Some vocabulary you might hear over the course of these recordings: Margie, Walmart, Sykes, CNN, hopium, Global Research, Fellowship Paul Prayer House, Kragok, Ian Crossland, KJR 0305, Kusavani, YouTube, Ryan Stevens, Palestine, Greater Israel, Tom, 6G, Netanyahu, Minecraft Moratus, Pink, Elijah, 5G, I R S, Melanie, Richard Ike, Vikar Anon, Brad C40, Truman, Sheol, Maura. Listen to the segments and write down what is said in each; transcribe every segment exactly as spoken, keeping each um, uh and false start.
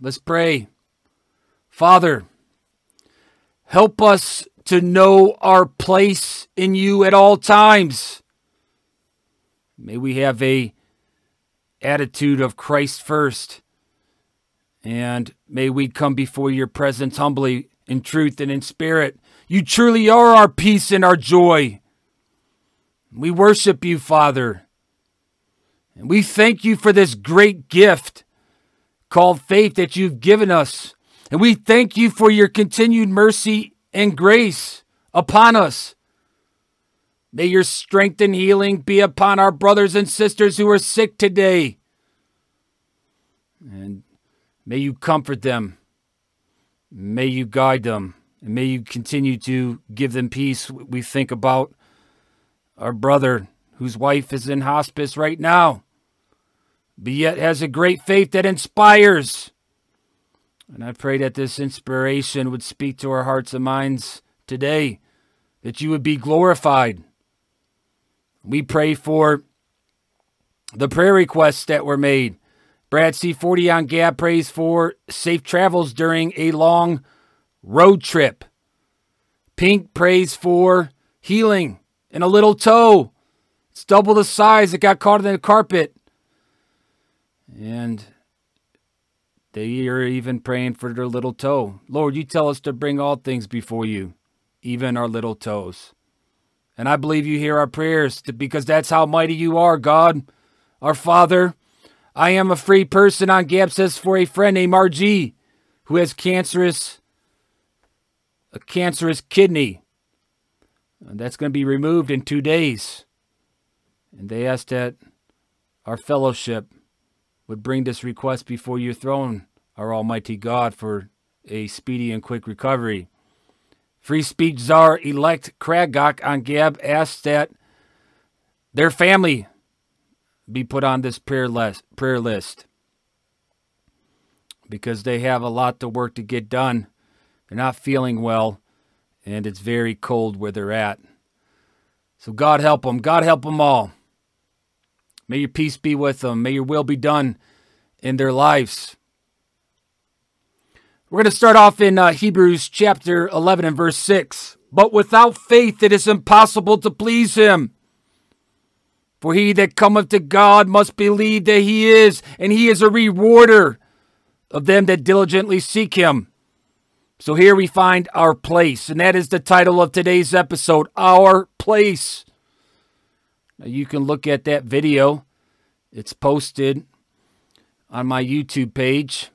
Let's pray. Father, help us to know our place in you at all times. May we have a attitude of Christ first. And may we come before your presence humbly, in truth and in spirit. You truly are our peace and our joy. We worship you, Father. And we thank you for this great gift called faith that you've given us. And we thank you for your continued mercy and grace upon us. May your strength and healing be upon our brothers and sisters who are sick today. And may you comfort them. May you guide them. And may you continue to give them peace. We think about our brother whose wife is in hospice right now, but yet has a great faith that inspires. And I pray that this inspiration would speak to our hearts and minds today, that you would be glorified. We pray for the prayer requests that were made. Brad C forty on Gab prays for safe travels during a long road trip. Pink prays for healing in a little toe. It's double the size. It got caught in the carpet. And they are even praying for their little toe. Lord, you tell us to bring all things before you, even our little toes. And I believe you hear our prayers because that's how mighty you are, God, our Father. I am a free person on Gab says for a friend named Margie who has cancerous, a cancerous kidney. And that's going to be removed in two days. And they asked that our fellowship would bring this request before your throne, our almighty God, for a speedy and quick recovery. Free Speech Czar elect Kragok on Gab asks that their family be put on this prayer list, prayer list because they have a lot of work to get done. They're not feeling well, and it's very cold where they're at. So God help them. God help them all. May your peace be with them. May your will be done in their lives. We're going to start off in uh, Hebrews chapter eleven and verse six. But without faith it is impossible to please him. For he that cometh to God must believe that he is, and he is a rewarder of them that diligently seek him. So here we find our place, and that is the title of today's episode, Our Place. Now you can look at that video. It's posted on my YouTube page.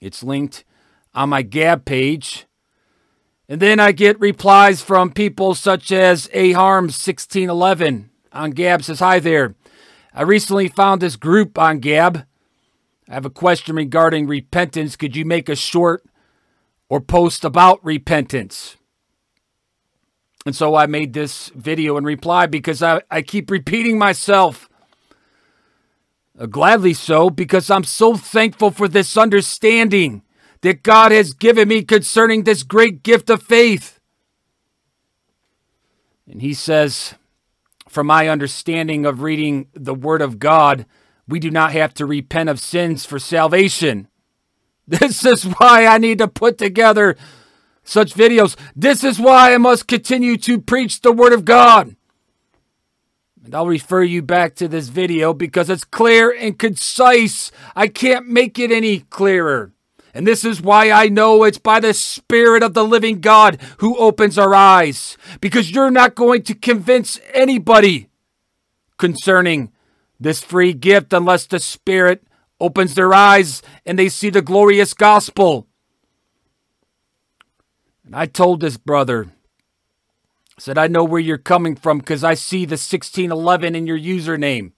It's linked on my Gab page. And then I get replies from people such as Aharm sixteen eleven. On Gab says, hi there. I recently found this group on Gab. I have a question regarding repentance. Could you make a short or post about repentance? And so I made this video in reply because I, I keep repeating myself. Uh, gladly so, because I'm so thankful for this understanding that God has given me concerning this great gift of faith. And he says, from my understanding of reading the Word of God, we do not have to repent of sins for salvation. This is why I need to put together such videos. This is why I must continue to preach the Word of God. And I'll refer you back to this video because it's clear and concise. I can't make it any clearer. And this is why I know it's by the Spirit of the living God who opens our eyes. Because you're not going to convince anybody concerning this free gift unless the Spirit opens their eyes and they see the glorious gospel. And I told this brother, I said, I know where you're coming from because I see the sixteen eleven in your username.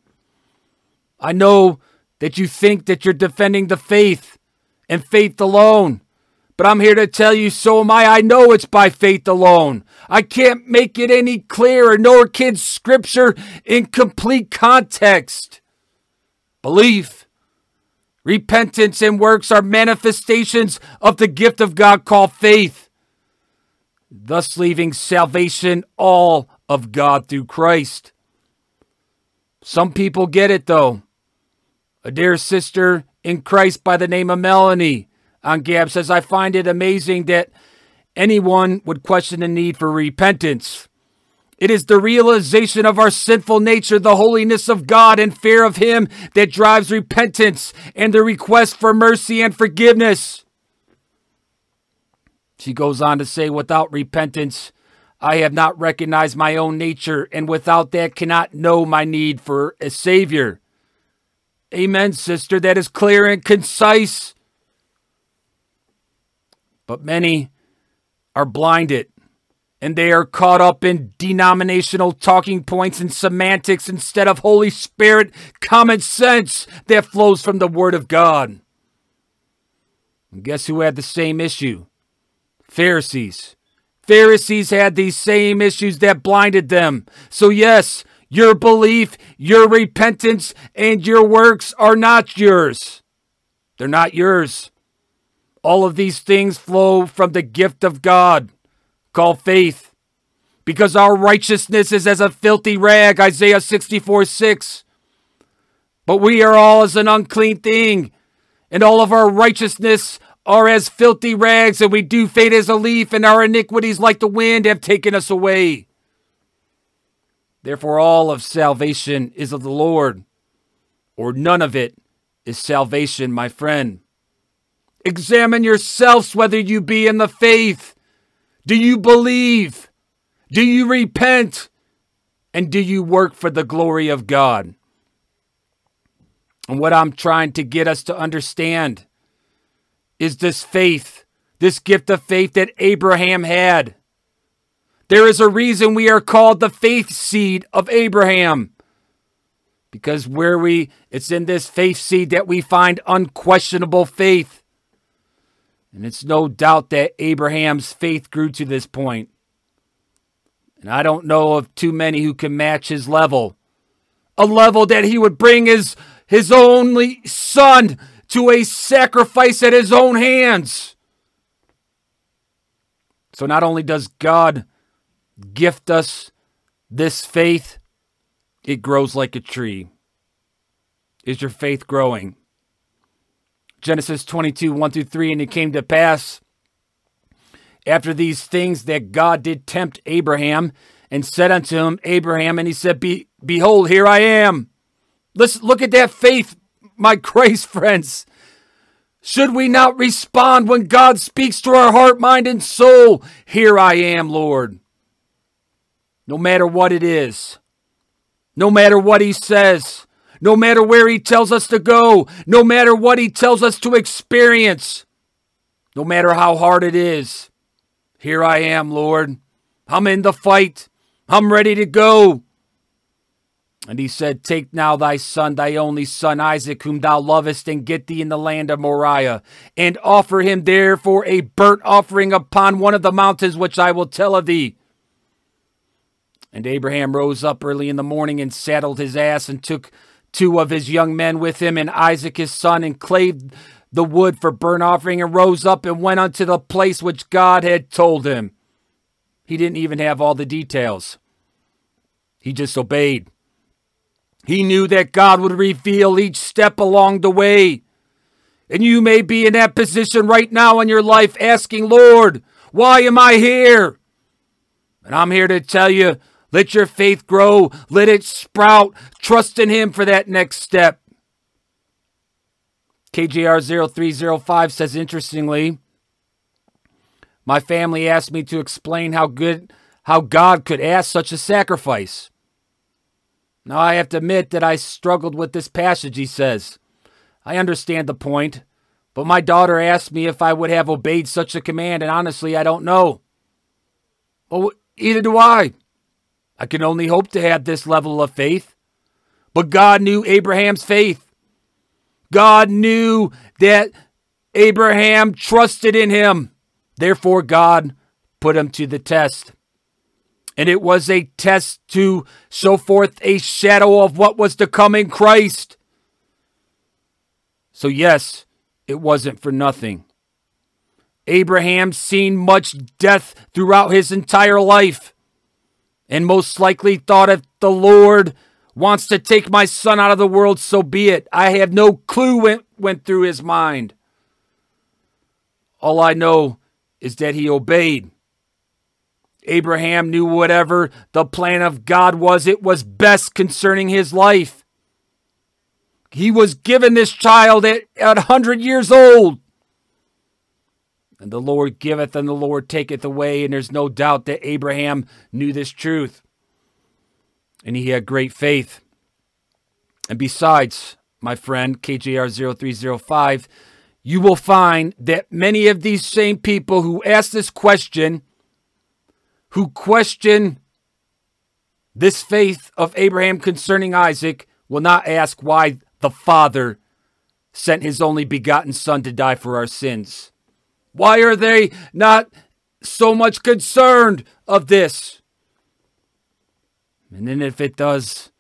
I know that you think that you're defending the faith and faith alone. But I'm here to tell you, so am I. I know it's by faith alone. I can't make it any clearer, nor can Scripture in complete context. Belief, repentance, and works are manifestations of the gift of God called faith, thus leaving salvation all of God through Christ. Some people get it, though. A dear sister in Christ by the name of Melanie on Gab says, I find it amazing that anyone would question the need for repentance. It is the realization of our sinful nature, the holiness of God, and fear of Him that drives repentance and the request for mercy and forgiveness. She goes on to say, without repentance, I have not recognized my own nature, and without that cannot know my need for a Savior. Amen, sister. That is clear and concise. But many are blinded, and they are caught up in denominational talking points and semantics instead of Holy Spirit common sense that flows from the Word of God. And guess who had the same issue? Pharisees. Pharisees had these same issues that blinded them. So yes, your belief, your repentance, and your works are not yours. They're not yours. All of these things flow from the gift of God, called faith, because our righteousness is as a filthy rag, Isaiah sixty-four six. But we are all as an unclean thing, and all of our righteousness are as filthy rags, and we do fade as a leaf, and our iniquities like the wind have taken us away. Therefore, all of salvation is of the Lord, or none of it is salvation, my friend. Examine yourselves whether you be in the faith. Do you believe? Do you repent? And do you work for the glory of God? And what I'm trying to get us to understand is this faith, this gift of faith that Abraham had. There is a reason we are called the faith seed of Abraham. Because where we, it's in this faith seed that we find unquestionable faith. And it's no doubt that Abraham's faith grew to this point. And I don't know of too many who can match his level. A level that he would bring his, his only son to a sacrifice at his own hands. So not only does God gift us this faith, it grows like a tree. Is your faith growing? Genesis twenty-two, one through three, and it came to pass after these things that God did tempt Abraham and said unto him, Abraham, and he said, Be, behold, here I am. Let's look at that faith, my Christ friends. Should we not respond when God speaks to our heart, mind, and soul? Here I am, Lord. No matter what it is, no matter what He says, no matter where He tells us to go, no matter what He tells us to experience, no matter how hard it is, here I am, Lord. I'm in the fight. I'm ready to go. And He said, Take now thy son, thy only son Isaac, whom thou lovest, and get thee in the land of Moriah, and offer him there for a burnt offering upon one of the mountains which I will tell of thee. And Abraham rose up early in the morning and saddled his ass and took two of his young men with him, and Isaac his son, and clave the wood for burnt offering, and rose up and went unto the place which God had told him. He didn't even have all the details. He just obeyed. He knew that God would reveal each step along the way. And you may be in that position right now in your life asking, Lord, why am I here? And I'm here to tell you, let your faith grow. Let it sprout. Trust in Him for that next step. K J R zero three zero five says, interestingly, my family asked me to explain how good, how God could ask such a sacrifice. Now, I have to admit that I struggled with this passage, he says. I understand the point, but my daughter asked me if I would have obeyed such a command, and honestly, I don't know. Well, either do I. I can only hope to have this level of faith. But God knew Abraham's faith. God knew that Abraham trusted in Him. Therefore, God put him to the test. And it was a test to show forth a shadow of what was to come in Christ. So yes, it wasn't for nothing. Abraham seen much death throughout his entire life, and most likely thought if the Lord Wants to take my son out of the world, so be it. I have no clue what went through his mind. All I know is that he obeyed. Abraham knew whatever the plan of God was, it was best concerning his life. He was given this child at, at one hundred years old. And the Lord giveth and the Lord taketh away. And there's no doubt that Abraham knew this truth. And he had great faith. And besides, my friend, K J R zero three zero five, you will find that many of these same people who ask this question, who question this faith of Abraham concerning Isaac, will not ask why the Father sent his only begotten Son to die for our sins. Why are they not so much concerned of this? And then if it does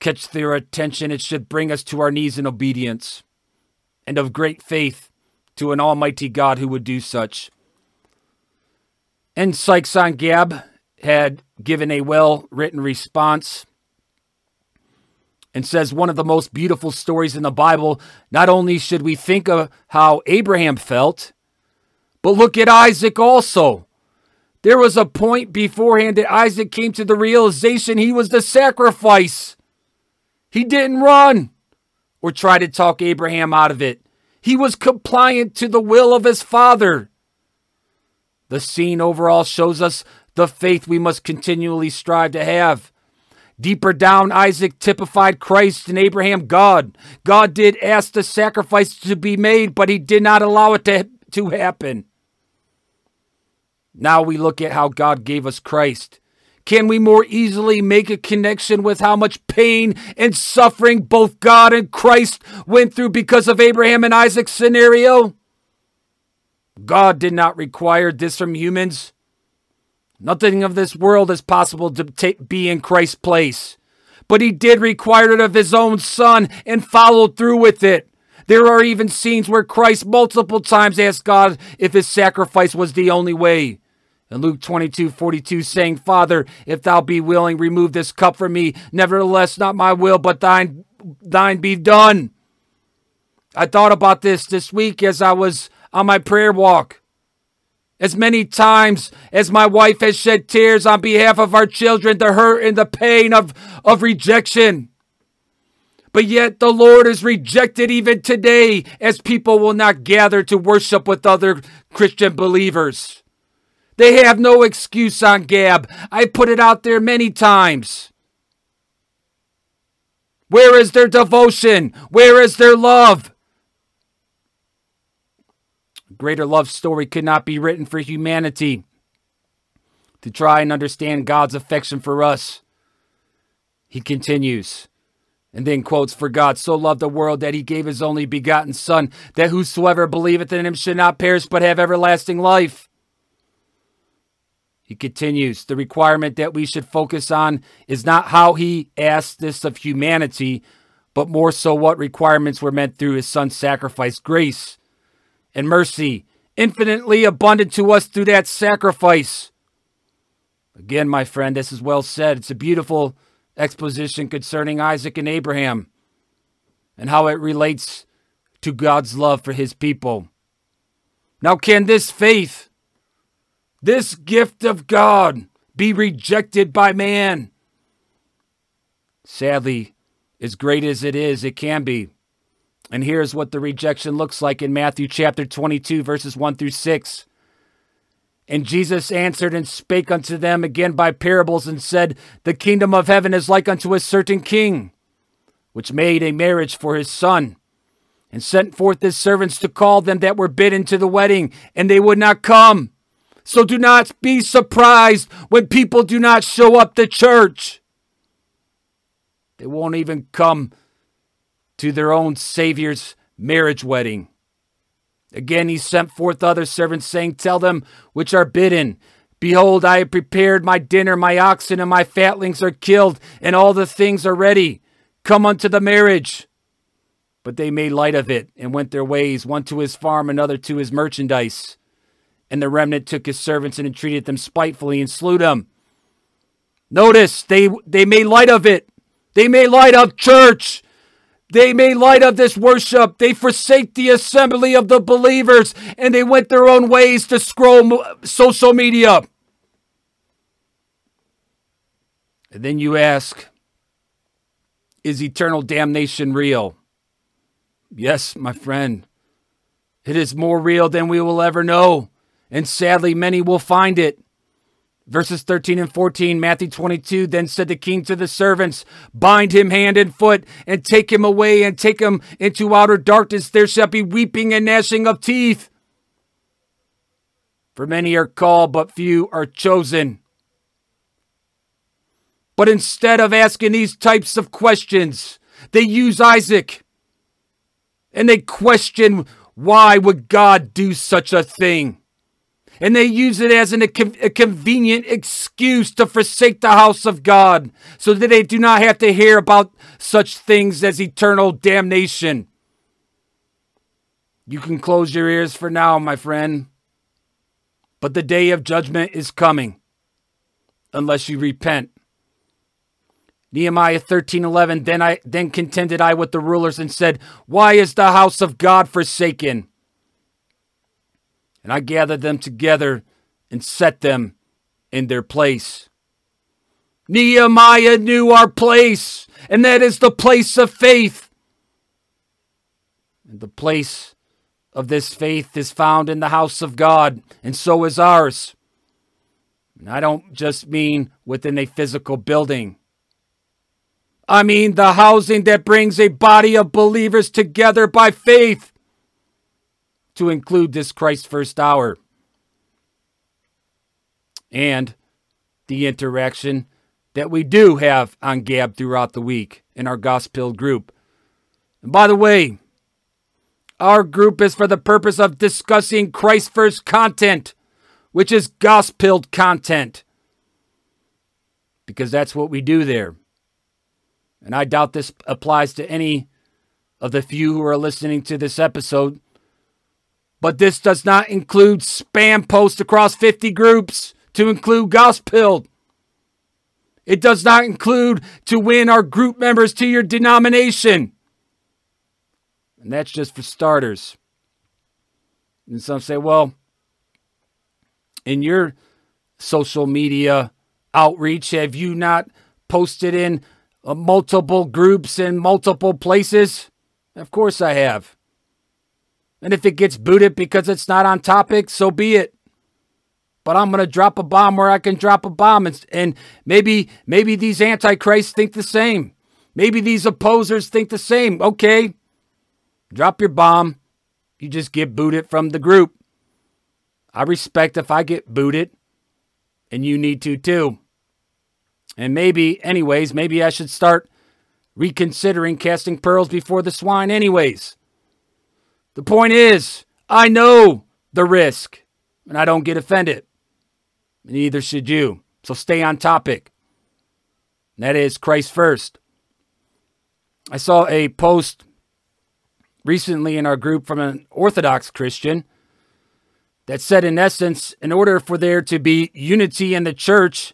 catch their attention, it should bring us to our knees in obedience and of great faith to an almighty God who would do such. And Sykes on Gab had given a well-written response and says, one of the most beautiful stories in the Bible, not only should we think of how Abraham felt, but look at Isaac also. There was a point beforehand that Isaac came to the realization he was the sacrifice. He didn't run or try to talk Abraham out of it. He was compliant to the will of his father. The scene overall shows us the faith we must continually strive to have. Deeper down, Isaac typified Christ and Abraham God. God did ask the sacrifice to be made, but he did not allow it to, to happen. Now we look at how God gave us Christ. Can we more easily make a connection with how much pain and suffering both God and Christ went through because of Abraham and Isaac's scenario? God did not require this from humans. Nothing of this world is possible to take, be in Christ's place. But he did require it of his own son and followed through with it. There are even scenes where Christ multiple times asked God if his sacrifice was the only way. In Luke twenty-two forty-two, saying, Father, if thou be willing, remove this cup from me. Nevertheless, not my will, but thine, thine be done. I thought about this this week as I was on my prayer walk. As many times as my wife has shed tears on behalf of our children, the hurt and the pain of, of rejection. But yet the Lord is rejected even today as people will not gather to worship with other Christian believers. They have no excuse on Gab. I put it out there many times. Where is their devotion? Where is their love? A greater love story could not be written for humanity to try and understand God's affection for us. He continues. And then quotes, For God so loved the world that he gave his only begotten Son, that whosoever believeth in him should not perish but have everlasting life. He continues, The requirement that we should focus on is not how he asked this of humanity, but more so what requirements were met through his Son's sacrifice. Grace and mercy, infinitely abundant to us through that sacrifice. Again, my friend, this is well said. It's a beautiful exposition concerning Isaac and Abraham and how it relates to God's love for his people. Now, can this faith, this gift of God, be rejected by man? Sadly, as great as it is, it can be. And here's what the rejection looks like in Matthew chapter twenty-two, verses one through six. And Jesus answered and spake unto them again by parables and said, The kingdom of heaven is like unto a certain king, which made a marriage for his son, and sent forth his servants to call them that were bidden to the wedding, and they would not come. So do not be surprised when people do not show up to church. They won't even come to their own Savior's marriage wedding. Again, he sent forth other servants, saying, Tell them which are bidden, Behold, I have prepared my dinner, my oxen and my fatlings are killed, and all the things are ready. Come unto the marriage. But they made light of it, and went their ways, one to his farm, another to his merchandise. And the remnant took his servants, and entreated them spitefully, and slew them. Notice, they, they made light of it. They may light up church. They may light up this worship. They forsake the assembly of the believers, and they went their own ways to scroll social media. And then you ask, is eternal damnation real? Yes, my friend. It is more real than we will ever know, and sadly many will find it. Verses thirteen and fourteen, Matthew twenty-two, then said the king to the servants, bind him hand and foot, and take him away, and take him into outer darkness. There shall be weeping and gnashing of teeth. For many are called, but few are chosen. But instead of asking these types of questions, they use Isaac. And they question, why would God do such a thing? And they use it as an, a, a convenient excuse to forsake the house of God so that they do not have to hear about such things as eternal damnation. You can close your ears for now, my friend. But the day of judgment is coming unless you repent. Nehemiah thirteen eleven, then, I, then contended I with the rulers and said, why is the house of God forsaken? And I gathered them together and set them in their place. Nehemiah knew our place, and that is the place of faith. And the place of this faith is found in the house of God, and so is ours. And I don't just mean within a physical building. I mean the housing that brings a body of believers together by faith, to include this Christ First Hour and the interaction that we do have on Gab throughout the week in our gospel group. And by the way, our group is for the purpose of discussing Christ First content, which is gospel content, because that's what we do there. And I doubt this applies to any of the few who are listening to this episode. But this does not include spam posts across fifty groups to include gospel. It does not include to win our group members to your denomination. And that's just for starters. And some say, well, in your social media outreach, have you not posted in uh, multiple groups in multiple places? Of course I have. And if it gets booted because it's not on topic, so be it. But I'm going to drop a bomb where I can drop a bomb. And, and maybe maybe these antichrists think the same. Maybe these opposers think the same. Okay, drop your bomb. You just get booted from the group. I respect if I get booted, and you need to too. And maybe, anyways, maybe I should start reconsidering casting pearls before the swine anyways. The point is, I know the risk, and I don't get offended. And neither should you. So stay on topic. And that is Christ first. I saw a post recently in our group from an Orthodox Christian that said, in essence, in order for there to be unity in the church,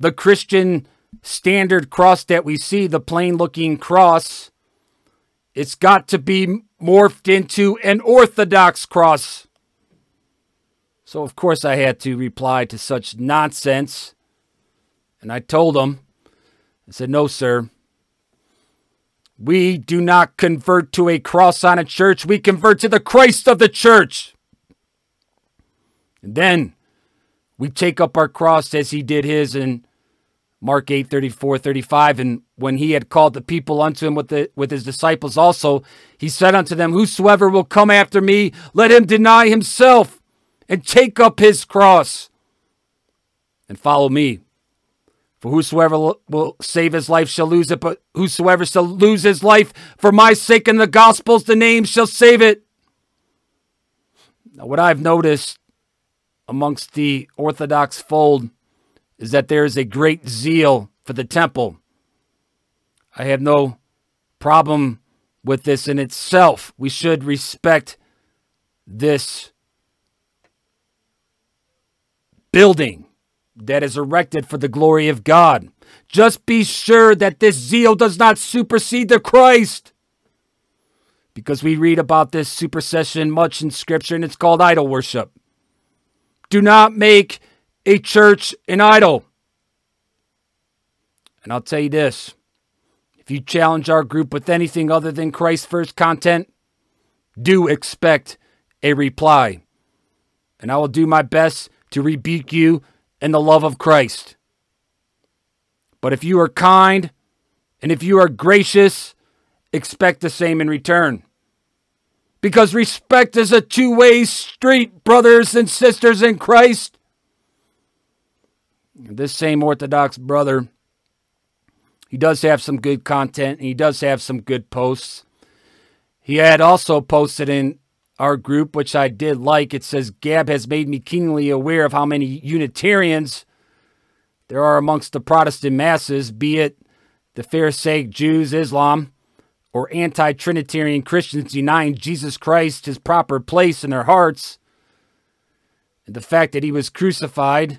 the Christian standard cross that we see, the plain-looking cross, it's got to be morphed into an Orthodox cross. So, of course, I had to reply to such nonsense. And I told him, I said, no, sir. We do not convert to a cross on a church. We convert to the Christ of the church. And then we take up our cross as he did his in Mark eight, thirty-four, thirty-five, and when he had called the people unto him with, the, with his disciples also, he said unto them, whosoever will come after me, let him deny himself and take up his cross and follow me. For whosoever will save his life shall lose it, but whosoever shall lose his life for my sake and the gospel's, the name shall save it. Now, what I've noticed amongst the Orthodox fold is that there is a great zeal for the temple. I have no problem with this in itself. We should respect this building, that is erected for the glory of God. Just be sure that this zeal does not supersede the Christ. Because we read about this supersession much in Scripture, and it's called idol worship. Do not make a church an idol. And I'll tell you this. If you challenge our group with anything other than Christ first content, do expect a reply. And I will do my best to rebuke you in the love of Christ. But if you are kind and if you are gracious, expect the same in return. Because respect is a two-way street, brothers and sisters in Christ. This same Orthodox brother, he does have some good content and he does have some good posts. He had also posted in our group, which I did like. It says, Gab has made me keenly aware of how many Unitarians there are amongst the Protestant masses, be it the Pharisaic Jews, Islam, or anti-Trinitarian Christians denying Jesus Christ his proper place in their hearts. And the fact that he was crucified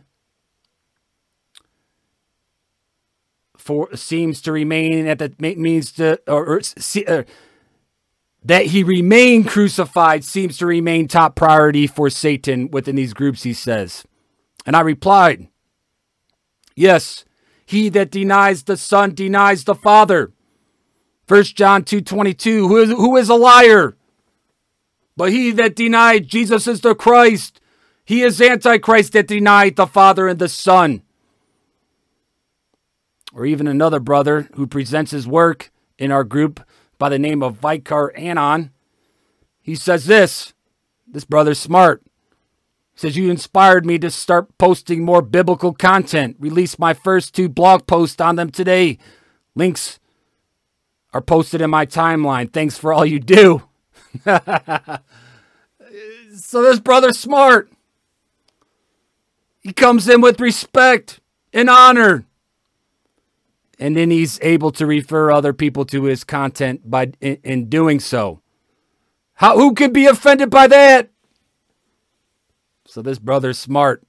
for seems to remain at the means to or, or see, uh, that he remained crucified seems to remain top priority for Satan within these groups, he says. And I replied, yes, he that denies the Son denies the Father. First John two twenty-two, who is, who is a liar? But he that denied Jesus is the Christ, he is Antichrist that denied the Father and the Son. Or even another brother who presents his work in our group by the name of Vikar Anon. He says this. This brother's smart. He says, you inspired me to start posting more biblical content. Released my first two blog posts on them today. Links are posted in my timeline. Thanks for all you do. So this brother's smart. He comes in with respect and honor. And then he's able to refer other people to his content by in, in doing so. How, who can be offended by that? So this brother's smart.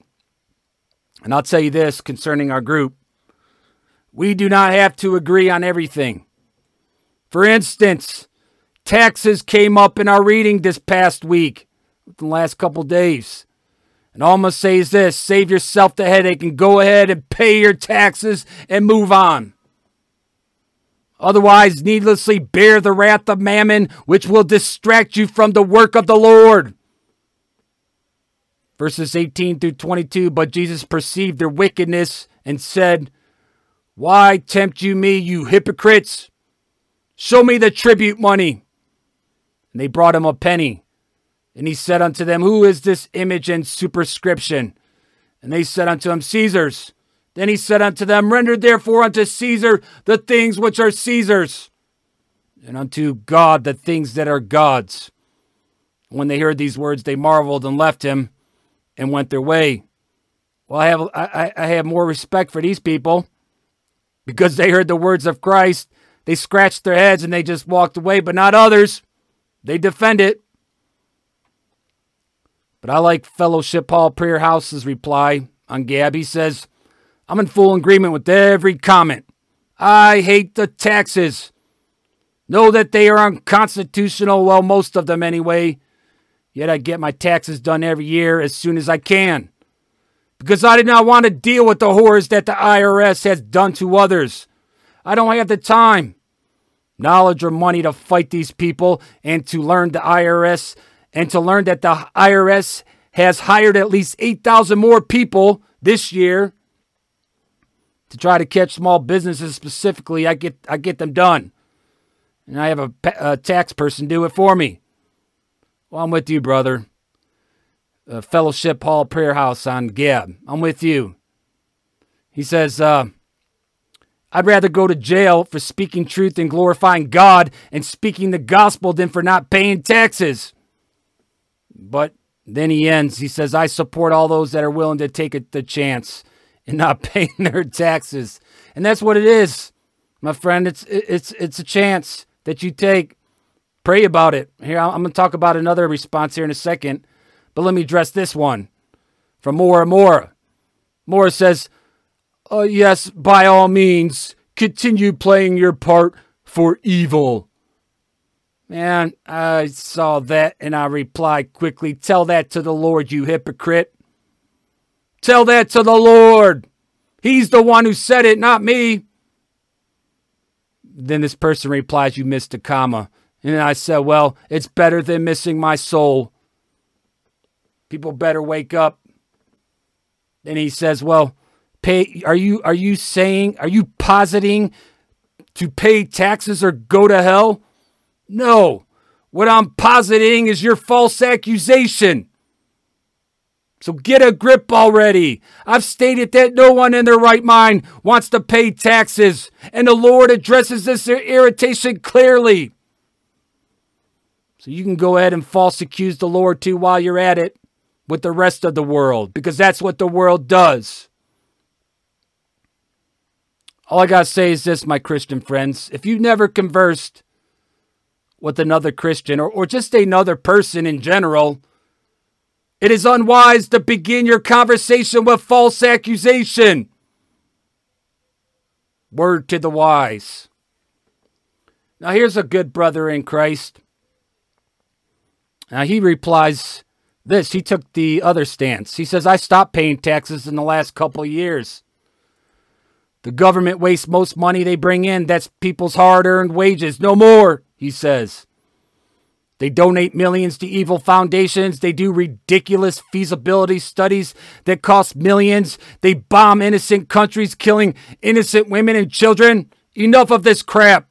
And I'll tell you this concerning our group. We do not have to agree on everything. For instance, taxes came up in our reading this past week, the last couple days. And all I must say is this, save yourself the headache and go ahead and pay your taxes and move on. Otherwise, needlessly bear the wrath of mammon, which will distract you from the work of the Lord. Verses eighteen through twenty-two, but Jesus perceived their wickedness and said, why tempt you me, you hypocrites? Show me the tribute money. And they brought him a penny. And he said unto them, who is this image and superscription? And they said unto him, Caesar's. Then he said unto them, render therefore unto Caesar the things which are Caesar's, and unto God the things that are God's. When they heard these words, they marveled and left him and went their way. Well, I have, I, I have more respect for these people because they heard the words of Christ. They scratched their heads and they just walked away, but not others. They defend it. But I like Fellowship Paul Prayer House's reply on Gab. He says, I'm in full agreement with every comment. I hate the taxes. Know that they are unconstitutional, well, most of them anyway. Yet I get my taxes done every year as soon as I can. Because I did not want to deal with the horrors that the I R S has done to others. I don't have the time, knowledge, or money to fight these people and to learn the I R S and to learn that the I R S has hired at least eight thousand more people this year to try to catch small businesses specifically, I get I get them done. And I have a, a tax person do it for me. Well, I'm with you, brother. Uh, Fellowship Hall Prayer House on Gab. I'm with you. He says, uh, I'd rather go to jail for speaking truth and glorifying God and speaking the gospel than for not paying taxes. But then he ends. He says, I support all those that are willing to take it, the chance and not paying their taxes. And that's what it is, my friend. It's it's it's a chance that you take. Pray about it. Here, I'm going to talk about another response here in a second. But let me address this one from Maura Maura. Maura says, uh, yes, by all means, continue playing your part for evil. Man, I saw that and I replied quickly, tell that to the Lord, you hypocrite. Tell that to the Lord. He's the one who said it, not me. Then this person replies, you missed a comma. And I said, well, it's better than missing my soul. People better wake up. Then he says, well, pay, are you, are you saying, are you positing to pay taxes or go to hell? No. What I'm positing is your false accusation. So get a grip already. I've stated that no one in their right mind wants to pay taxes, and the Lord addresses this irritation clearly. So you can go ahead and false accuse the Lord too while you're at it with the rest of the world, because that's what the world does. All I got to say is this, my Christian friends. If you've never conversed with another Christian or, or just another person in general, it is unwise to begin your conversation with false accusation. Word to the wise. Now here's a good brother in Christ. Now he replies this. He took the other stance. He says, I stopped paying taxes in the last couple years. The government wastes most money they bring in. That's people's hard-earned wages. No more, he says. They donate millions to evil foundations. They do ridiculous feasibility studies that cost millions. They bomb innocent countries, killing innocent women and children. Enough of this crap.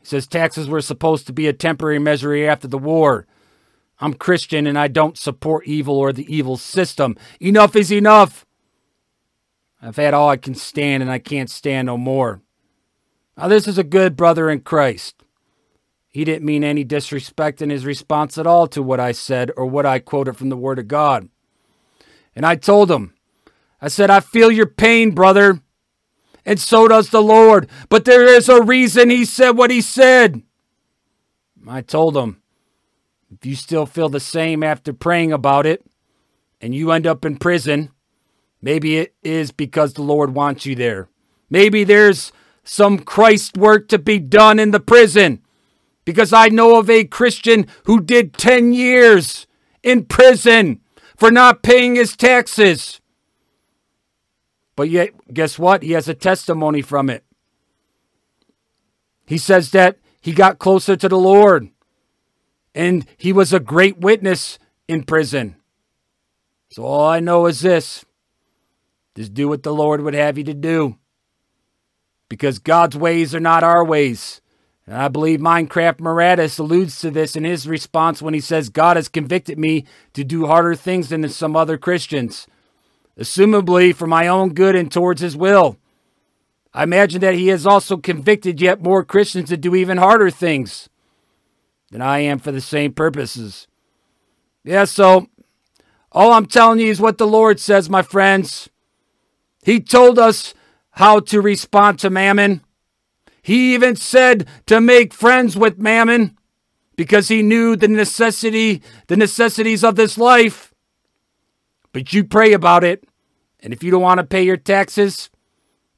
He says taxes were supposed to be a temporary measure after the war. I'm Christian and I don't support evil or the evil system. Enough is enough. I've had all I can stand and I can't stand no more. Now this is a good brother in Christ. He didn't mean any disrespect in his response at all to what I said or what I quoted from the Word of God. And I told him, I said, I feel your pain, brother, and so does the Lord. But there is a reason he said what he said. I told him, if you still feel the same after praying about it and you end up in prison, maybe it is because the Lord wants you there. Maybe there's some Christ work to be done in the prison. Because I know of a Christian who did ten years in prison for not paying his taxes. But yet, guess what? He has a testimony from it. He says that he got closer to the Lord. And he was a great witness in prison. So all I know is this. Just do what the Lord would have you to do. Because God's ways are not our ways. And I believe Minecraft Moratus alludes to this in his response when he says, God has convicted me to do harder things than some other Christians, assumably for my own good and towards his will. I imagine that he has also convicted yet more Christians to do even harder things than I am for the same purposes. Yeah, so all I'm telling you is what the Lord says, my friends. He told us how to respond to mammon. He even said to make friends with mammon because he knew the necessity, the necessities of this life. But you pray about it. And if you don't want to pay your taxes,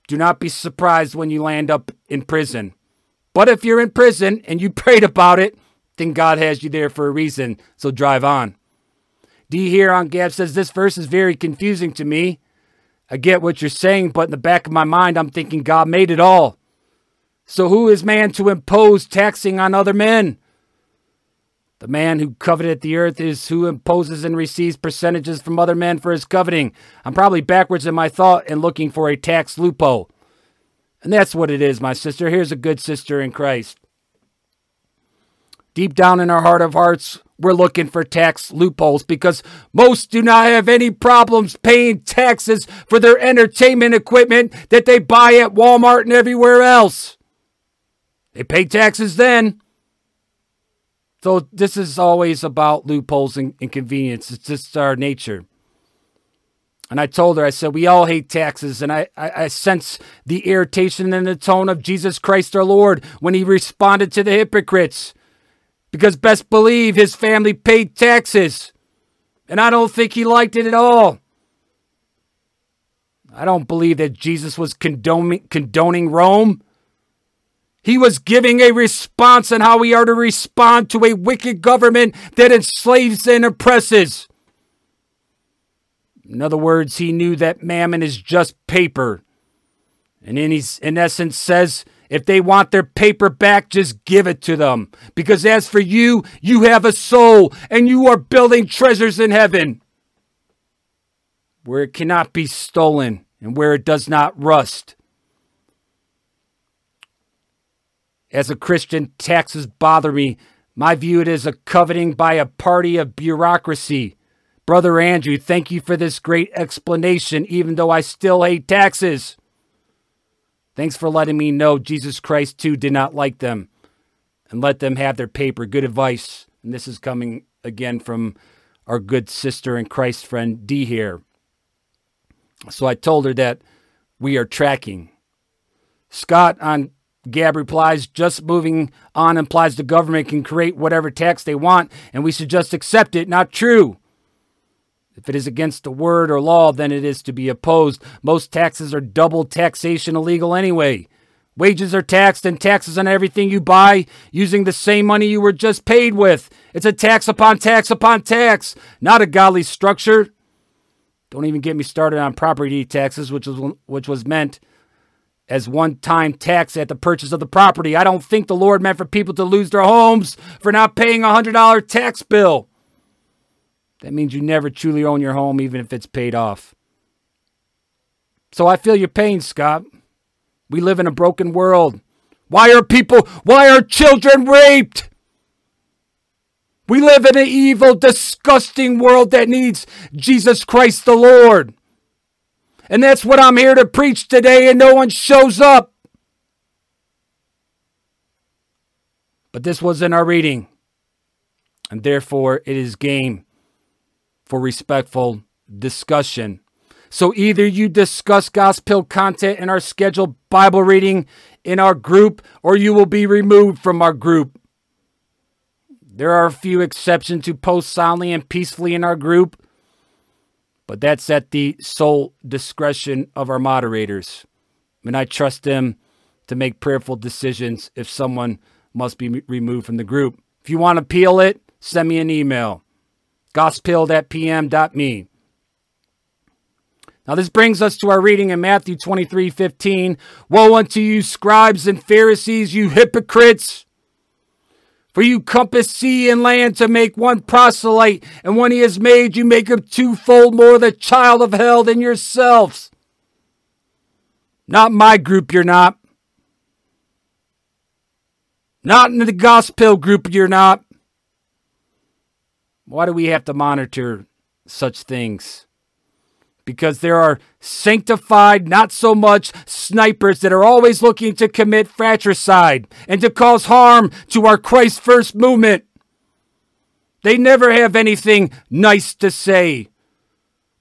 do not be surprised when you land up in prison. But if you're in prison and you prayed about it, then God has you there for a reason. So drive on. D here on Gab says, this verse is very confusing to me. I get what you're saying, but in the back of my mind, I'm thinking God made it all. So who is man to impose taxing on other men? The man who coveted the earth is who imposes and receives percentages from other men for his coveting. I'm probably backwards in my thought and looking for a tax loophole. And that's what it is, my sister. Here's a good sister in Christ. Deep down in our heart of hearts, we're looking for tax loopholes because most do not have any problems paying taxes for their entertainment equipment that they buy at Walmart and everywhere else. They pay taxes then. So this is always about loopholes and inconvenience. It's just our nature. And I told her, I said, we all hate taxes. And I, I, I sense the irritation in the tone of Jesus Christ our Lord when he responded to the hypocrites. Because best believe his family paid taxes. And I don't think he liked it at all. I don't believe that Jesus was condoning, condoning Rome. He was giving a response on how we are to respond to a wicked government that enslaves and oppresses. In other words, he knew that mammon is just paper. And in, his, in essence says, if they want their paper back, just give it to them. Because as for you, you have a soul and you are building treasures in heaven, where it cannot be stolen and where it does not rust. As a Christian, taxes bother me. My view it is a coveting by a party of bureaucracy. Brother Andrew, thank you for this great explanation, even though I still hate taxes. Thanks for letting me know Jesus Christ too did not like them and let them have their paper. Good advice. And this is coming again from our good sister and Christ friend D here. So I told her that we are tracking. Scott on Gab replies, just moving on implies the government can create whatever tax they want and we should just accept it. Not true. If it is against the word or law, then it is to be opposed. Most taxes are double taxation illegal anyway. Wages are taxed and taxes on everything you buy using the same money you were just paid with. It's a tax upon tax upon tax, not a godly structure. Don't even get me started on property taxes, which was, which was meant as one-time tax at the purchase of the property. I don't think the Lord meant for people to lose their homes for not paying a one hundred dollar tax bill. That means you never truly own your home, even if it's paid off. So I feel your pain, Scott. We live in a broken world. Why are people, why are children raped? We live in an evil, disgusting world that needs Jesus Christ the Lord. And that's what I'm here to preach today, and no one shows up. But this wasn't our reading, and therefore it is game for respectful discussion. So either you discuss gospel content in our scheduled Bible reading in our group, or you will be removed from our group. There are a few exceptions who post soundly and peacefully in our group, but that's at the sole discretion of our moderators. And I trust them to make prayerful decisions if someone must be removed from the group. If you want to appeal it, send me an email. gospel at p m dot me. Now this brings us to our reading in Matthew twenty-three fifteen. Woe unto you, scribes and Pharisees, you hypocrites! For you compass sea and land to make one proselyte, and when he is made, you make him twofold more the child of hell than yourselves. Not my group, you're not. Not in the gospel group, you're not. Why do we have to monitor such things? Because there are sanctified, not so much, snipers that are always looking to commit fratricide and to cause harm to our Christ First movement. They never have anything nice to say.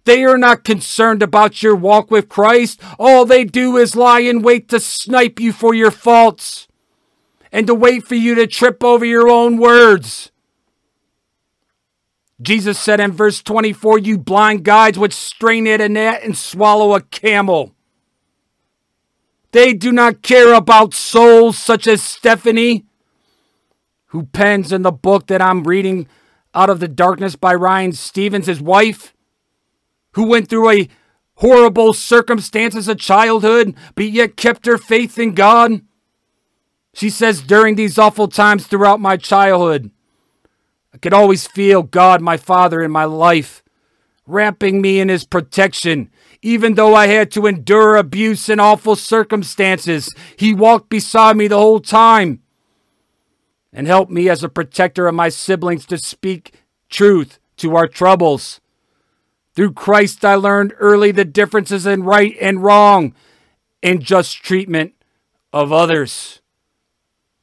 They are not concerned about your walk with Christ. All they do is lie in wait to snipe you for your faults and to wait for you to trip over your own words. Jesus said in verse twenty-four, you blind guides which strain at a gnat and swallow a camel. They do not care about souls such as Stephanie, who pens in the book that I'm reading, Out of the Darkness by Ryan Stevens, his wife, who went through a horrible circumstances of childhood, but yet kept her faith in God. She says, during these awful times throughout my childhood, I could always feel God, my Father, in my life, wrapping me in his protection. Even though I had to endure abuse and awful circumstances, he walked beside me the whole time and helped me as a protector of my siblings to speak truth to our troubles. Through Christ, I learned early the differences in right and wrong and just treatment of others.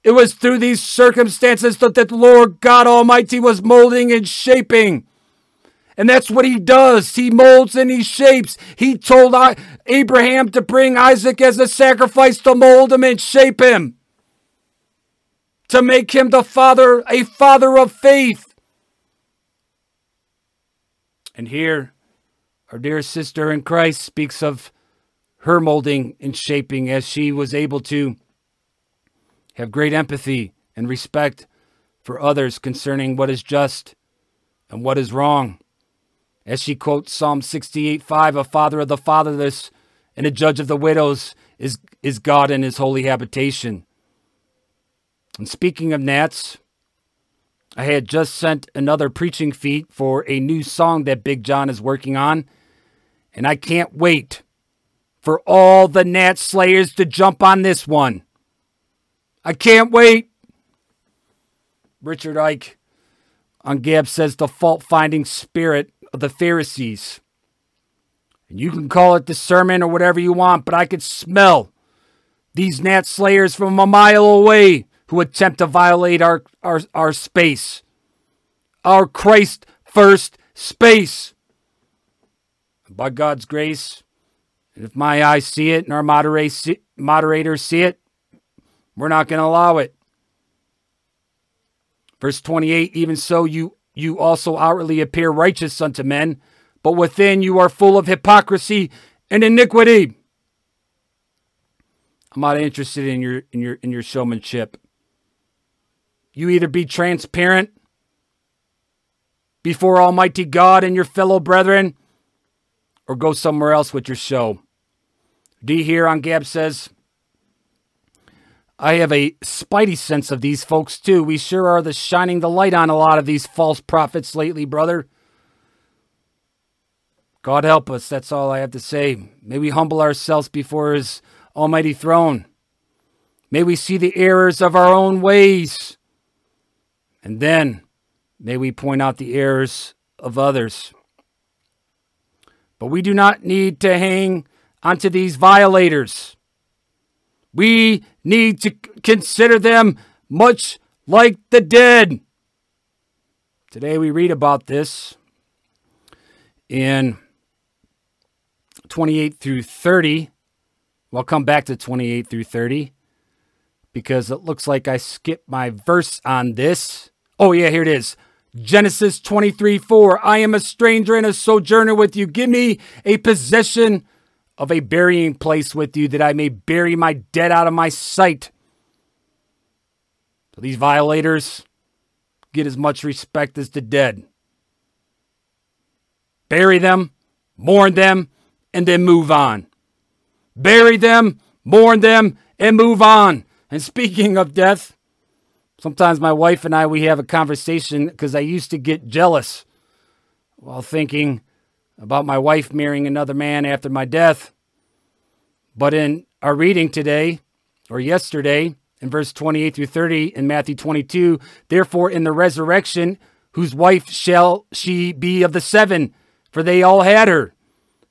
It was through these circumstances that the Lord God Almighty was molding and shaping. And that's what he does. He molds and he shapes. He told Abraham to bring Isaac as a sacrifice to mold him and shape him, to make him the father, a father of faith. And here, our dear sister in Christ speaks of her molding and shaping as she was able to have great empathy and respect for others concerning what is just and what is wrong. As she quotes Psalm sixty-eight five, a father of the fatherless and a judge of the widows is, is God in his holy habitation. And speaking of gnats, I had just sent another preaching feat for a new song that Big John is working on, and I can't wait for all the gnat slayers to jump on this one. I can't wait. Richard Ike on Gab says the fault-finding spirit of the Pharisees. And you can call it the sermon or whatever you want, but I could smell these gnat slayers from a mile away who attempt to violate our, our, our space. Our Christ first space. By God's grace, and if my eyes see it and our moderators see it, we're not going to allow it. Verse twenty-eight, even so you, you also outwardly appear righteous unto men, but within you are full of hypocrisy and iniquity. I'm not interested in your, in your, in your showmanship. You either be transparent before Almighty God and your fellow brethren, or go somewhere else with your show. D here on Gab says, I have a spidey sense of these folks too. We sure are the shining the light on a lot of these false prophets lately, brother. God help us. That's all I have to say. May we humble ourselves before his almighty throne. May we see the errors of our own ways. And then may we point out the errors of others. But we do not need to hang onto these violators. We need to consider them much like the dead. Today we read about this in twenty-eight through thirty. We'll come back to twenty-eight through thirty because it looks like I skipped my verse on this. Oh yeah, here it is. Genesis twenty-three four, I am a stranger and a sojourner with you. Give me a possession of a burying place with you that I may bury my dead out of my sight. So these violators get as much respect as the dead. Bury them, mourn them, and then move on. Bury them, mourn them, and move on. And speaking of death, sometimes my wife and I, we have a conversation because I used to get jealous while thinking about my wife marrying another man after my death. But in our reading today, or yesterday, in verse twenty-eight through thirty in Matthew twenty-two, therefore in the resurrection, whose wife shall she be of the seven? For they all had her.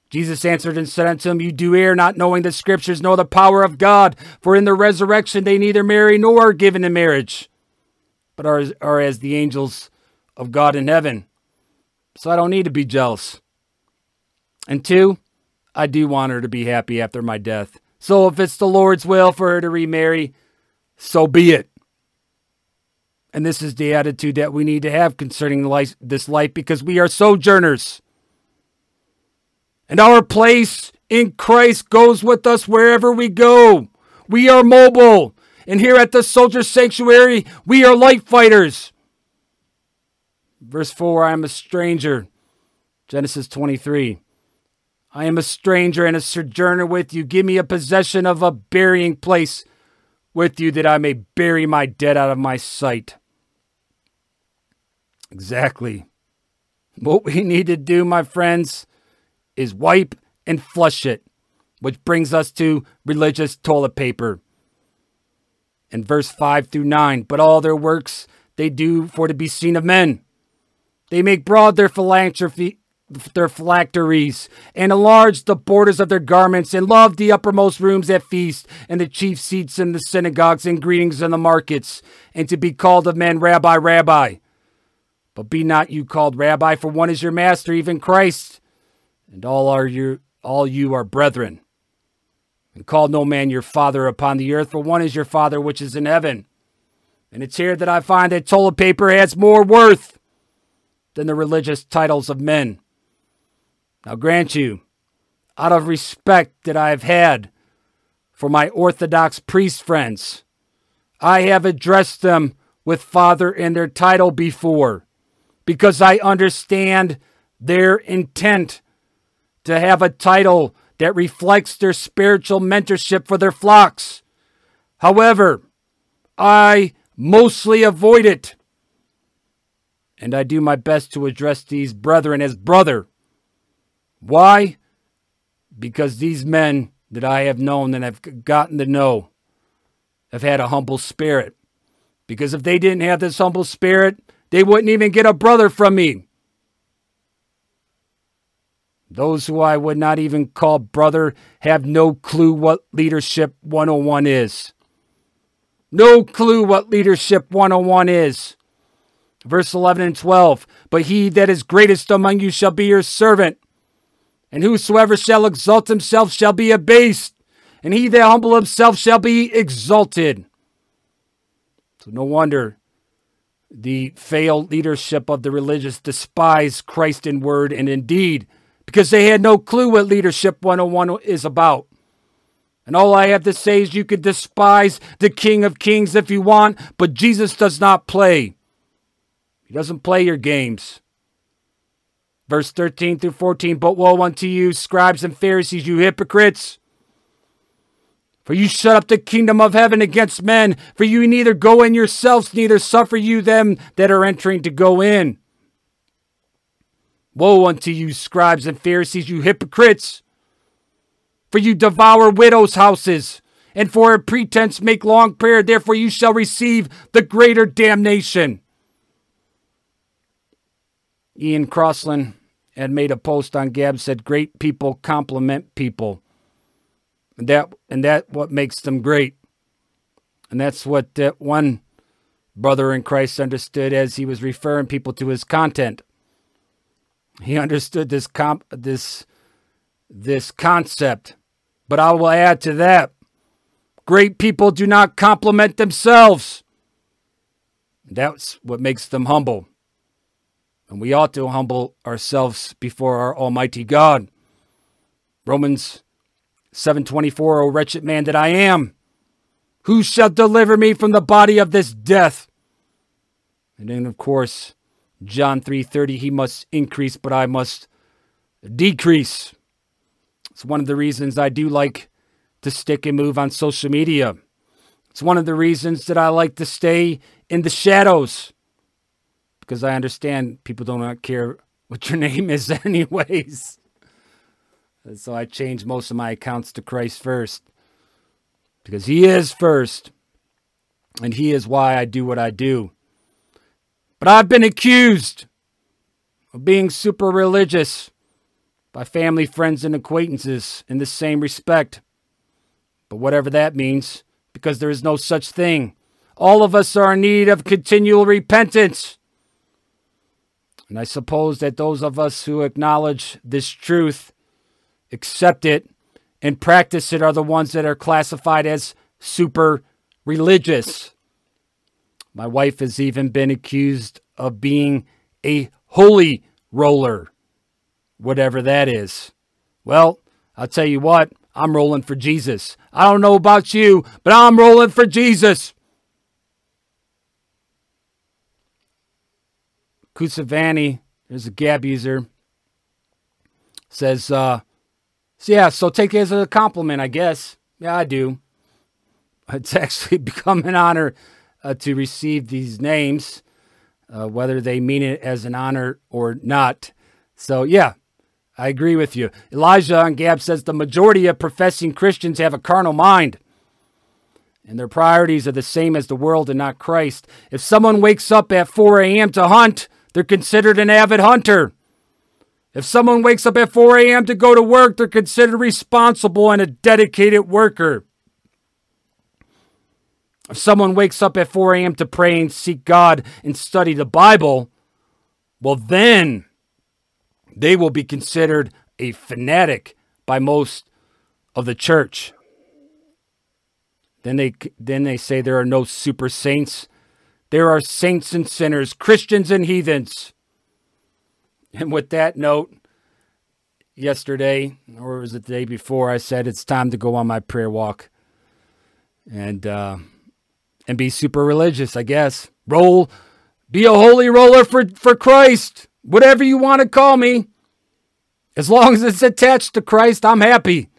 Jesus answered and said unto him, you do err, not knowing the scriptures, nor the power of God. For in the resurrection they neither marry nor are given in marriage, but are, are as the angels of God in heaven. So I don't need to be jealous. And two, I do want her to be happy after my death. So if it's the Lord's will for her to remarry, so be it. And this is the attitude that we need to have concerning the life, this life, because we are sojourners. And our place in Christ goes with us wherever we go. We are mobile. And here at the Soldier Sanctuary, we are light fighters. Verse four, I am a stranger. Genesis twenty-three. I am a stranger and a sojourner with you. Give me a possession of a burying place with you that I may bury my dead out of my sight. Exactly. What we need to do, my friends, is wipe and flush it, which brings us to religious toilet paper. In verse five through nine, but all their works they do for to be seen of men. They make broad their philanthropy, their phylacteries, and enlarge the borders of their garments, and love the uppermost rooms at feast, and the chief seats in the synagogues, and greetings in the markets, and to be called of men, Rabbi, Rabbi. But be not you called Rabbi, for one is your master, even Christ. And all are you, all you are brethren. And call no man your father upon the earth, for one is your Father which is in heaven. And it's here that I find that toilet paper has more worth than the religious titles of men. Now grant you, out of respect that I have had for my Orthodox priest friends. I have addressed them with Father in their title before, because I understand their intent to have a title that reflects their spiritual mentorship for their flocks. However, I mostly avoid it, and I do my best to address these brethren as brother. Why? Because these men that I have known and have gotten to know have had a humble spirit. Because if they didn't have this humble spirit, they wouldn't even get a brother from me. Those who I would not even call brother have no clue what Leadership one oh one is. No clue what Leadership one oh one is. Verse eleven and twelve, but he that is greatest among you shall be your servant, and whosoever shall exalt himself shall be abased, and he that humble himself shall be exalted. So no wonder the failed leadership of the religious despised Christ in word and in deed, because they had no clue what Leadership one oh one is about. And all I have to say is you could despise the King of Kings if you want, but Jesus does not play. He doesn't play your games. Verse thirteen through fourteen, but woe unto you, scribes and Pharisees, you hypocrites! For you shut up the kingdom of heaven against men, for you neither go in yourselves, neither suffer you them that are entering to go in. Woe unto you, scribes and Pharisees, you hypocrites! For you devour widows' houses, and for a pretense make long prayer, therefore you shall receive the greater damnation. Ian Crossland had made a post on Gab, said, great people compliment people. And that, and that what makes them great. And that's what uh, one brother in Christ understood as he was referring people to his content. He understood this, comp, this, this concept. But I will add to that, great people do not compliment themselves. That's what makes them humble. And we ought to humble ourselves before our Almighty God. Romans seven twenty-four, O wretched man that I am, who shall deliver me from the body of this death? And then, of course, John three thirty, he must increase, but I must decrease. It's one of the reasons I do like to stick and move on social media. It's one of the reasons that I like to stay in the shadows. Because I understand people do not care what your name is anyways. And so I changed most of my accounts to Christ first. Because he is first. And he is why I do what I do. But I've been accused of being super religious by family, friends, and acquaintances in the same respect. But whatever that means, because there is no such thing. All of us are in need of continual repentance. And I suppose that those of us who acknowledge this truth, accept it, and practice it are the ones that are classified as super religious. My wife has even been accused of being a holy roller, whatever that is. Well, I'll tell you what, I'm rolling for Jesus. I don't know about you, but I'm rolling for Jesus. Kusavani, there's a Gab user, says, uh, so yeah, so take it as a compliment, I guess. Yeah, I do. It's actually become an honor uh, to receive these names, uh, whether they mean it as an honor or not. So yeah, I agree with you. Elijah on Gab says, the majority of professing Christians have a carnal mind, and their priorities are the same as the world and not Christ. If someone wakes up at four a m to hunt, they're considered an avid hunter. If someone wakes up at four a m to go to work, they're considered responsible and a dedicated worker. If someone wakes up at four a m to pray and seek God and study the Bible, well then, they will be considered a fanatic by most of the church. Then they, then they say there are no super saints. There are saints and sinners, Christians and heathens. And with that note, yesterday, or was it the day before, I said it's time to go on my prayer walk and uh, and be super religious, I guess. Roll, be a holy roller for, for Christ, whatever you want to call me. As long as it's attached to Christ, I'm happy.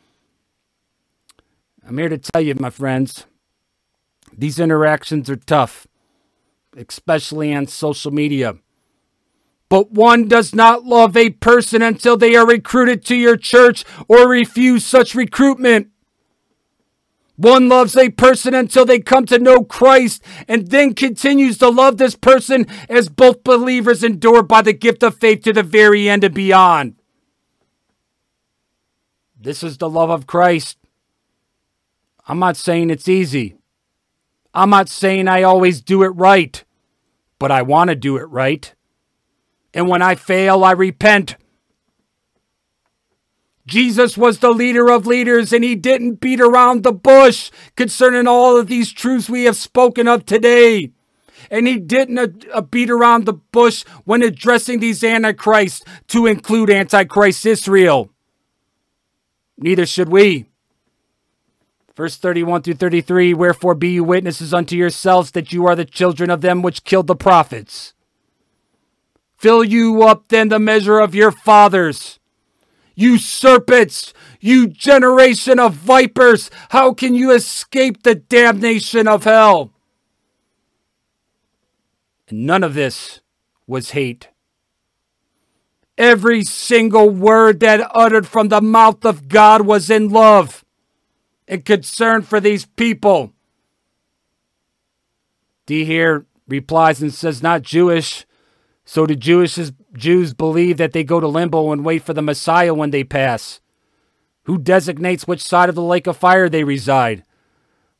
I'm here to tell you, my friends, these interactions are tough, especially on social media. But one does not love a person until they are recruited to your church or refuse such recruitment. One loves a person until they come to know Christ and then continues to love this person as both believers endure by the gift of faith to the very end and beyond. This is the love of Christ. I'm not saying it's easy. I'm not saying I always do it right, but I want to do it right. And when I fail, I repent. Jesus was the leader of leaders, and he didn't beat around the bush concerning all of these truths we have spoken of today. And he didn't uh, beat around the bush when addressing these antichrists, to include Antichrist Israel. Neither should we. Verse thirty-one through thirty-three, wherefore be you witnesses unto yourselves that you are the children of them which killed the prophets. Fill you up then the measure of your fathers. You serpents, you generation of vipers, how can you escape the damnation of hell? And none of this was hate. Every single word that uttered from the mouth of God was in love and concern for these people. D here replies and says, not Jewish. So do Jewish Jews believe that they go to limbo and wait for the Messiah when they pass? Who designates which side of the lake of fire they reside?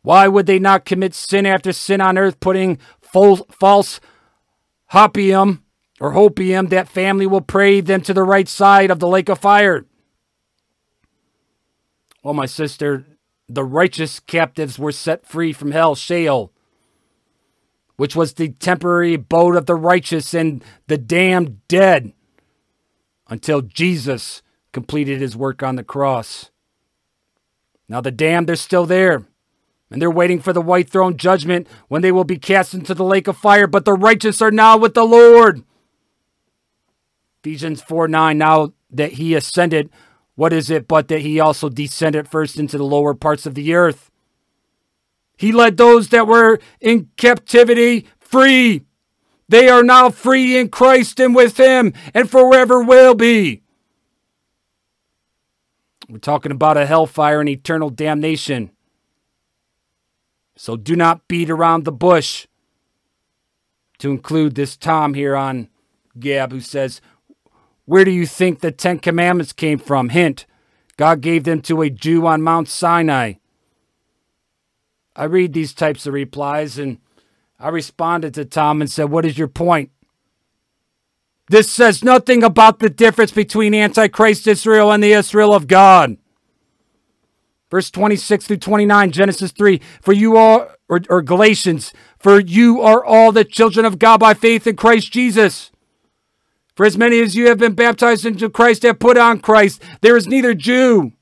Why would they not commit sin after sin on earth, putting false hopium or hopium that family will pray them to the right side of the lake of fire? Well, my sister, the righteous captives were set free from hell, Sheol, which was the temporary abode of the righteous and the damned dead, until Jesus completed his work on the cross. Now the damned are still there, and they're waiting for the white throne judgment when they will be cast into the lake of fire, but the righteous are now with the Lord. Ephesians four nine, now that he ascended, what is it but that he also descended first into the lower parts of the earth? He led those that were in captivity free. They are now free in Christ and with him, and forever will be. We're talking about a hellfire and eternal damnation. So do not beat around the bush. To include this Tom here on Gab, who says, where do you think the Ten Commandments came from? Hint, God gave them to a Jew on Mount Sinai. I read these types of replies, and I responded to Tom and said, what is your point? This says nothing about the difference between Antichrist Israel and the Israel of God. Verse twenty-six through twenty-nine, Genesis three, for you all, or, or Galatians, for you are all the children of God by faith in Christ Jesus. For as many as you have been baptized into Christ have put on Christ. There is neither Jew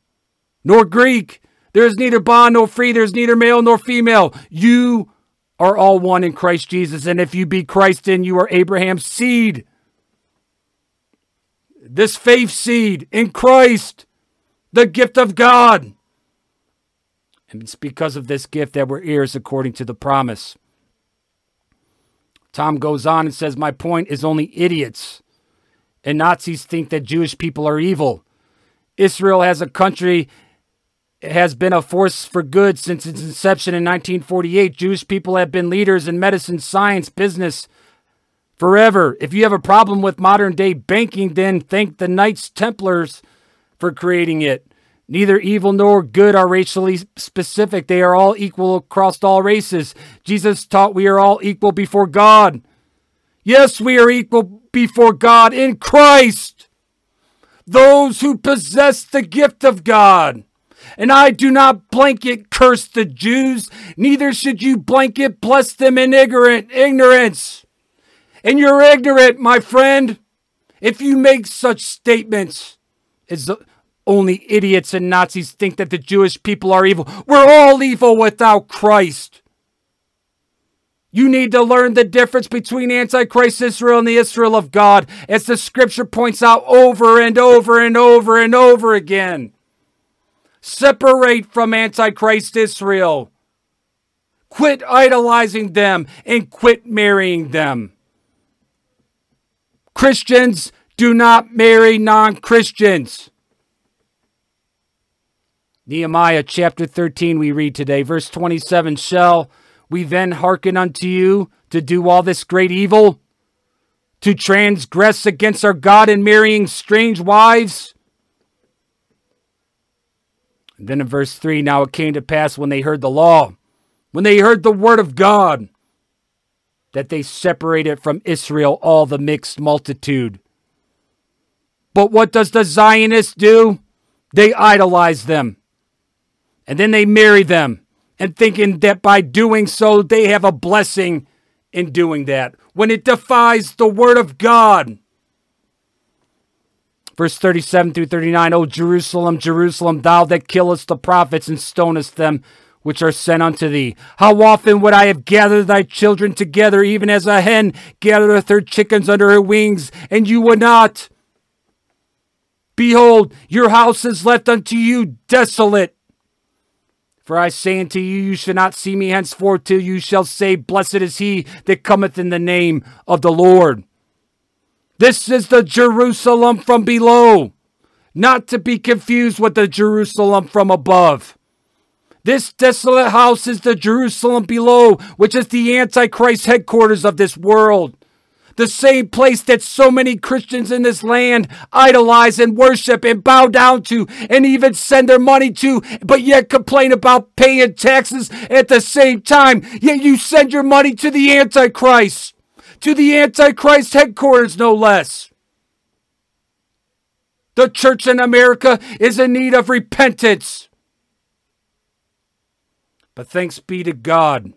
nor Greek. There is neither bond nor free. There is neither male nor female. You are all one in Christ Jesus. And if you be Christ, then you are Abraham's seed. This faith seed in Christ, the gift of God. And it's because of this gift that we're heirs according to the promise. Tom goes on and says, my point is only idiots and Nazis think that Jewish people are evil. Israel as a country has been a force for good since its inception in nineteen forty-eight. Jewish people have been leaders in medicine, science, business forever. If you have a problem with modern day banking, then thank the Knights Templars for creating it. Neither evil nor good are racially specific. They are all equal across all races. Jesus taught we are all equal before God. Yes, we are equal before God in Christ, those who possess the gift of God. And I do not blanket curse the Jews, neither should you blanket bless them in ignorance. And you're ignorant, my friend, if you make such statements. is the only idiots and Nazis think that the Jewish people are evil. We're all evil without Christ. You need to learn the difference between Antichrist Israel and the Israel of God, as the scripture points out over and over and over and over again. Separate from Antichrist Israel. Quit idolizing them and quit marrying them. Christians, do not marry non-Christians. Nehemiah chapter thirteen we read today, verse twenty-seven, shall we then hearken unto you to do all this great evil, to transgress against our God in marrying strange wives? And then in verse three, now it came to pass when they heard the law, when they heard the word of God, that they separated from Israel all the mixed multitude. But what does the Zionists do? They idolize them. And then they marry them, and thinking that by doing so, they have a blessing in doing that, when it defies the word of God. Verse thirty-seven through thirty-nine, O Jerusalem, Jerusalem, thou that killest the prophets and stonest them which are sent unto thee. How often would I have gathered thy children together, even as a hen gathereth her chickens under her wings, and you would not. Behold, your house is left unto you desolate. For I say unto you, you shall not see me henceforth till you shall say, Blessed is he that cometh in the name of the Lord. This is the Jerusalem from below, not to be confused with the Jerusalem from above. This desolate house is the Jerusalem below, which is the Antichrist headquarters of this world. The same place that so many Christians in this land idolize and worship and bow down to and even send their money to, but yet complain about paying taxes at the same time. Yet you send your money to the Antichrist, to the Antichrist headquarters, no less. The church in America is in need of repentance. But thanks be to God.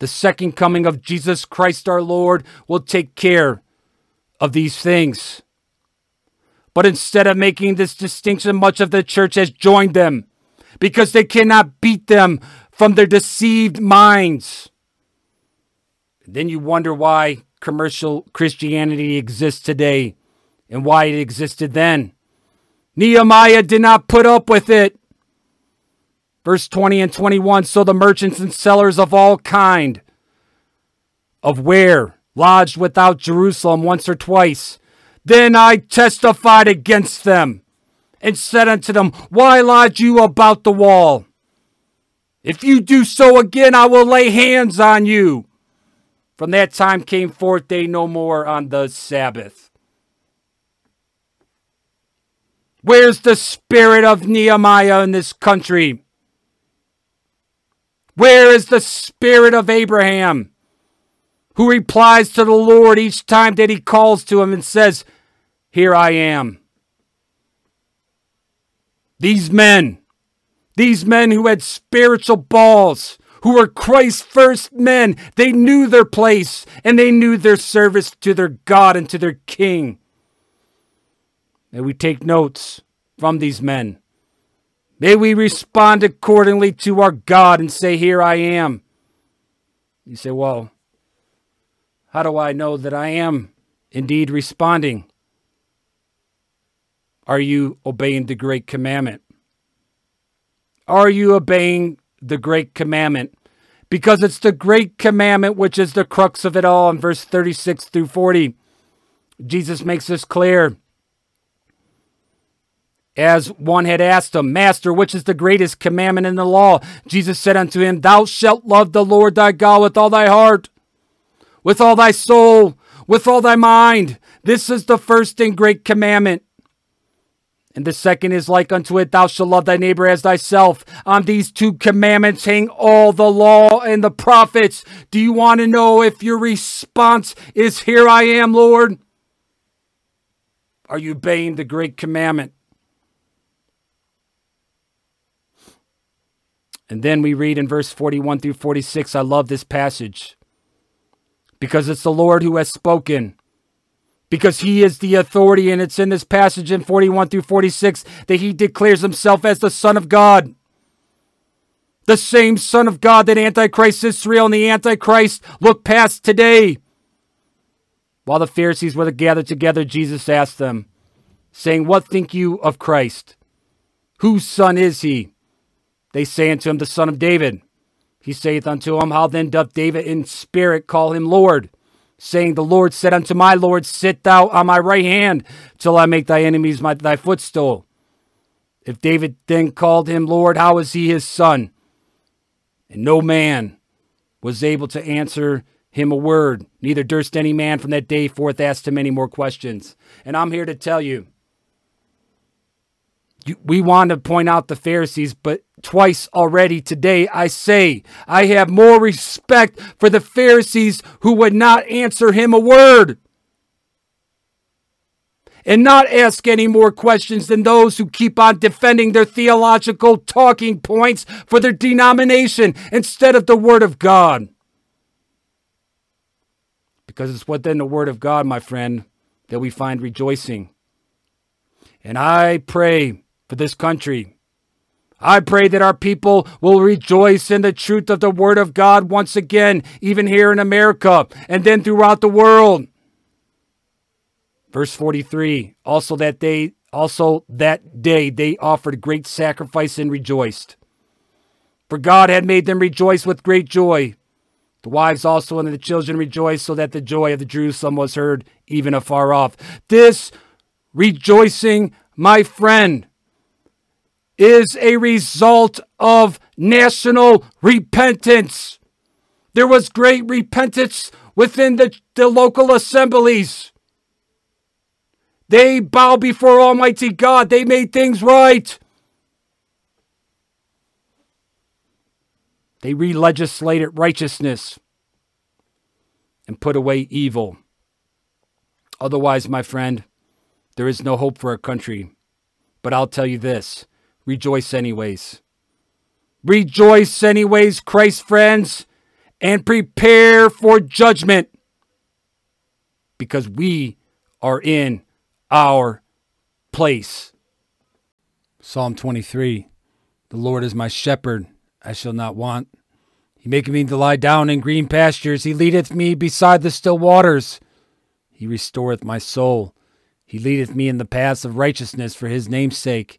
The second coming of Jesus Christ our Lord will take care of these things. But instead of making this distinction, much of the church has joined them because they cannot beat them from their deceived minds. And then you wonder why commercial Christianity exists today and why it existed then. Nehemiah did not put up with it. Verse twenty and twenty-one, so the merchants and sellers of all kind of ware lodged without Jerusalem once or twice. Then I testified against them and said unto them, Why lodge you about the wall? If you do so again, I will lay hands on you. From that time came forth they no more on the Sabbath. Where's the spirit of Nehemiah in this country? Where is the spirit of Abraham, who replies to the Lord each time that he calls to him and says, Here I am? These men, these men who had spiritual balls, who were Christ's first men, they knew their place and they knew their service to their God and to their King. May we take notes from these men. May we respond accordingly to our God and say, Here I am. You say, well, how do I know that I am indeed responding? Are you obeying the great commandment? Are you obeying the great commandment? Because it's the great commandment which is the crux of it all. In verse thirty-six through forty, Jesus makes this clear. As one had asked him, Master, which is the greatest commandment in the law? Jesus said unto him, Thou shalt love the Lord thy God with all thy heart, with all thy soul, with all thy mind. This is the first and great commandment. And the second is like unto it, Thou shalt love thy neighbor as thyself. On these two commandments hang all the law and the prophets. Do you want to know if your response is, Here I am, Lord? Are you obeying the great commandment? And then we read in verse forty-one through forty-six, I love this passage because it's the Lord who has spoken. because he is the authority, and it's in this passage in forty-one through forty-six that he declares himself as the Son of God. The same Son of God that Antichrist Israel and the Antichrist look past today. While the Pharisees were gathered together, Jesus asked them, saying, "What think you of Christ? Whose son is he?" They say unto him, "The son of David." He saith unto him, "How then doth David in spirit call him Lord, saying, The Lord said unto my Lord, Sit thou on my right hand, till I make thy enemies my, thy footstool. If David then called him Lord, how is he his son?" And no man was able to answer him a word. Neither durst any man from that day forth ask him any more questions. And I'm here to tell you, you we want to point out the Pharisees, but twice already today I say, I have more respect for the Pharisees who would not answer him a word and not ask any more questions than those who keep on defending their theological talking points for their denomination instead of the Word of God. Because it's within the Word of God, my friend, that we find rejoicing. And I pray for this country. I pray that our people will rejoice in the truth of the Word of God once again, even here in America and then throughout the world. Verse forty-three, also that day, also that day they offered great sacrifice and rejoiced. For God had made them rejoice with great joy. The wives also and the children rejoiced, so that the joy of the Jerusalem was heard even afar off. This rejoicing, my friend, is a result of national repentance. There was great repentance within the, the local assemblies. They bow before Almighty God. They made things right. They re-legislated righteousness and put away evil. Otherwise, my friend, there is no hope for our country. But I'll tell you this, rejoice anyways. Rejoice anyways, Christ friends, and prepare for judgment, because we are in our place. Psalm twenty-three, the Lord is my shepherd, I shall not want. He maketh me to lie down in green pastures. He leadeth me beside the still waters. He restoreth my soul. He leadeth me in the paths of righteousness for his name's sake.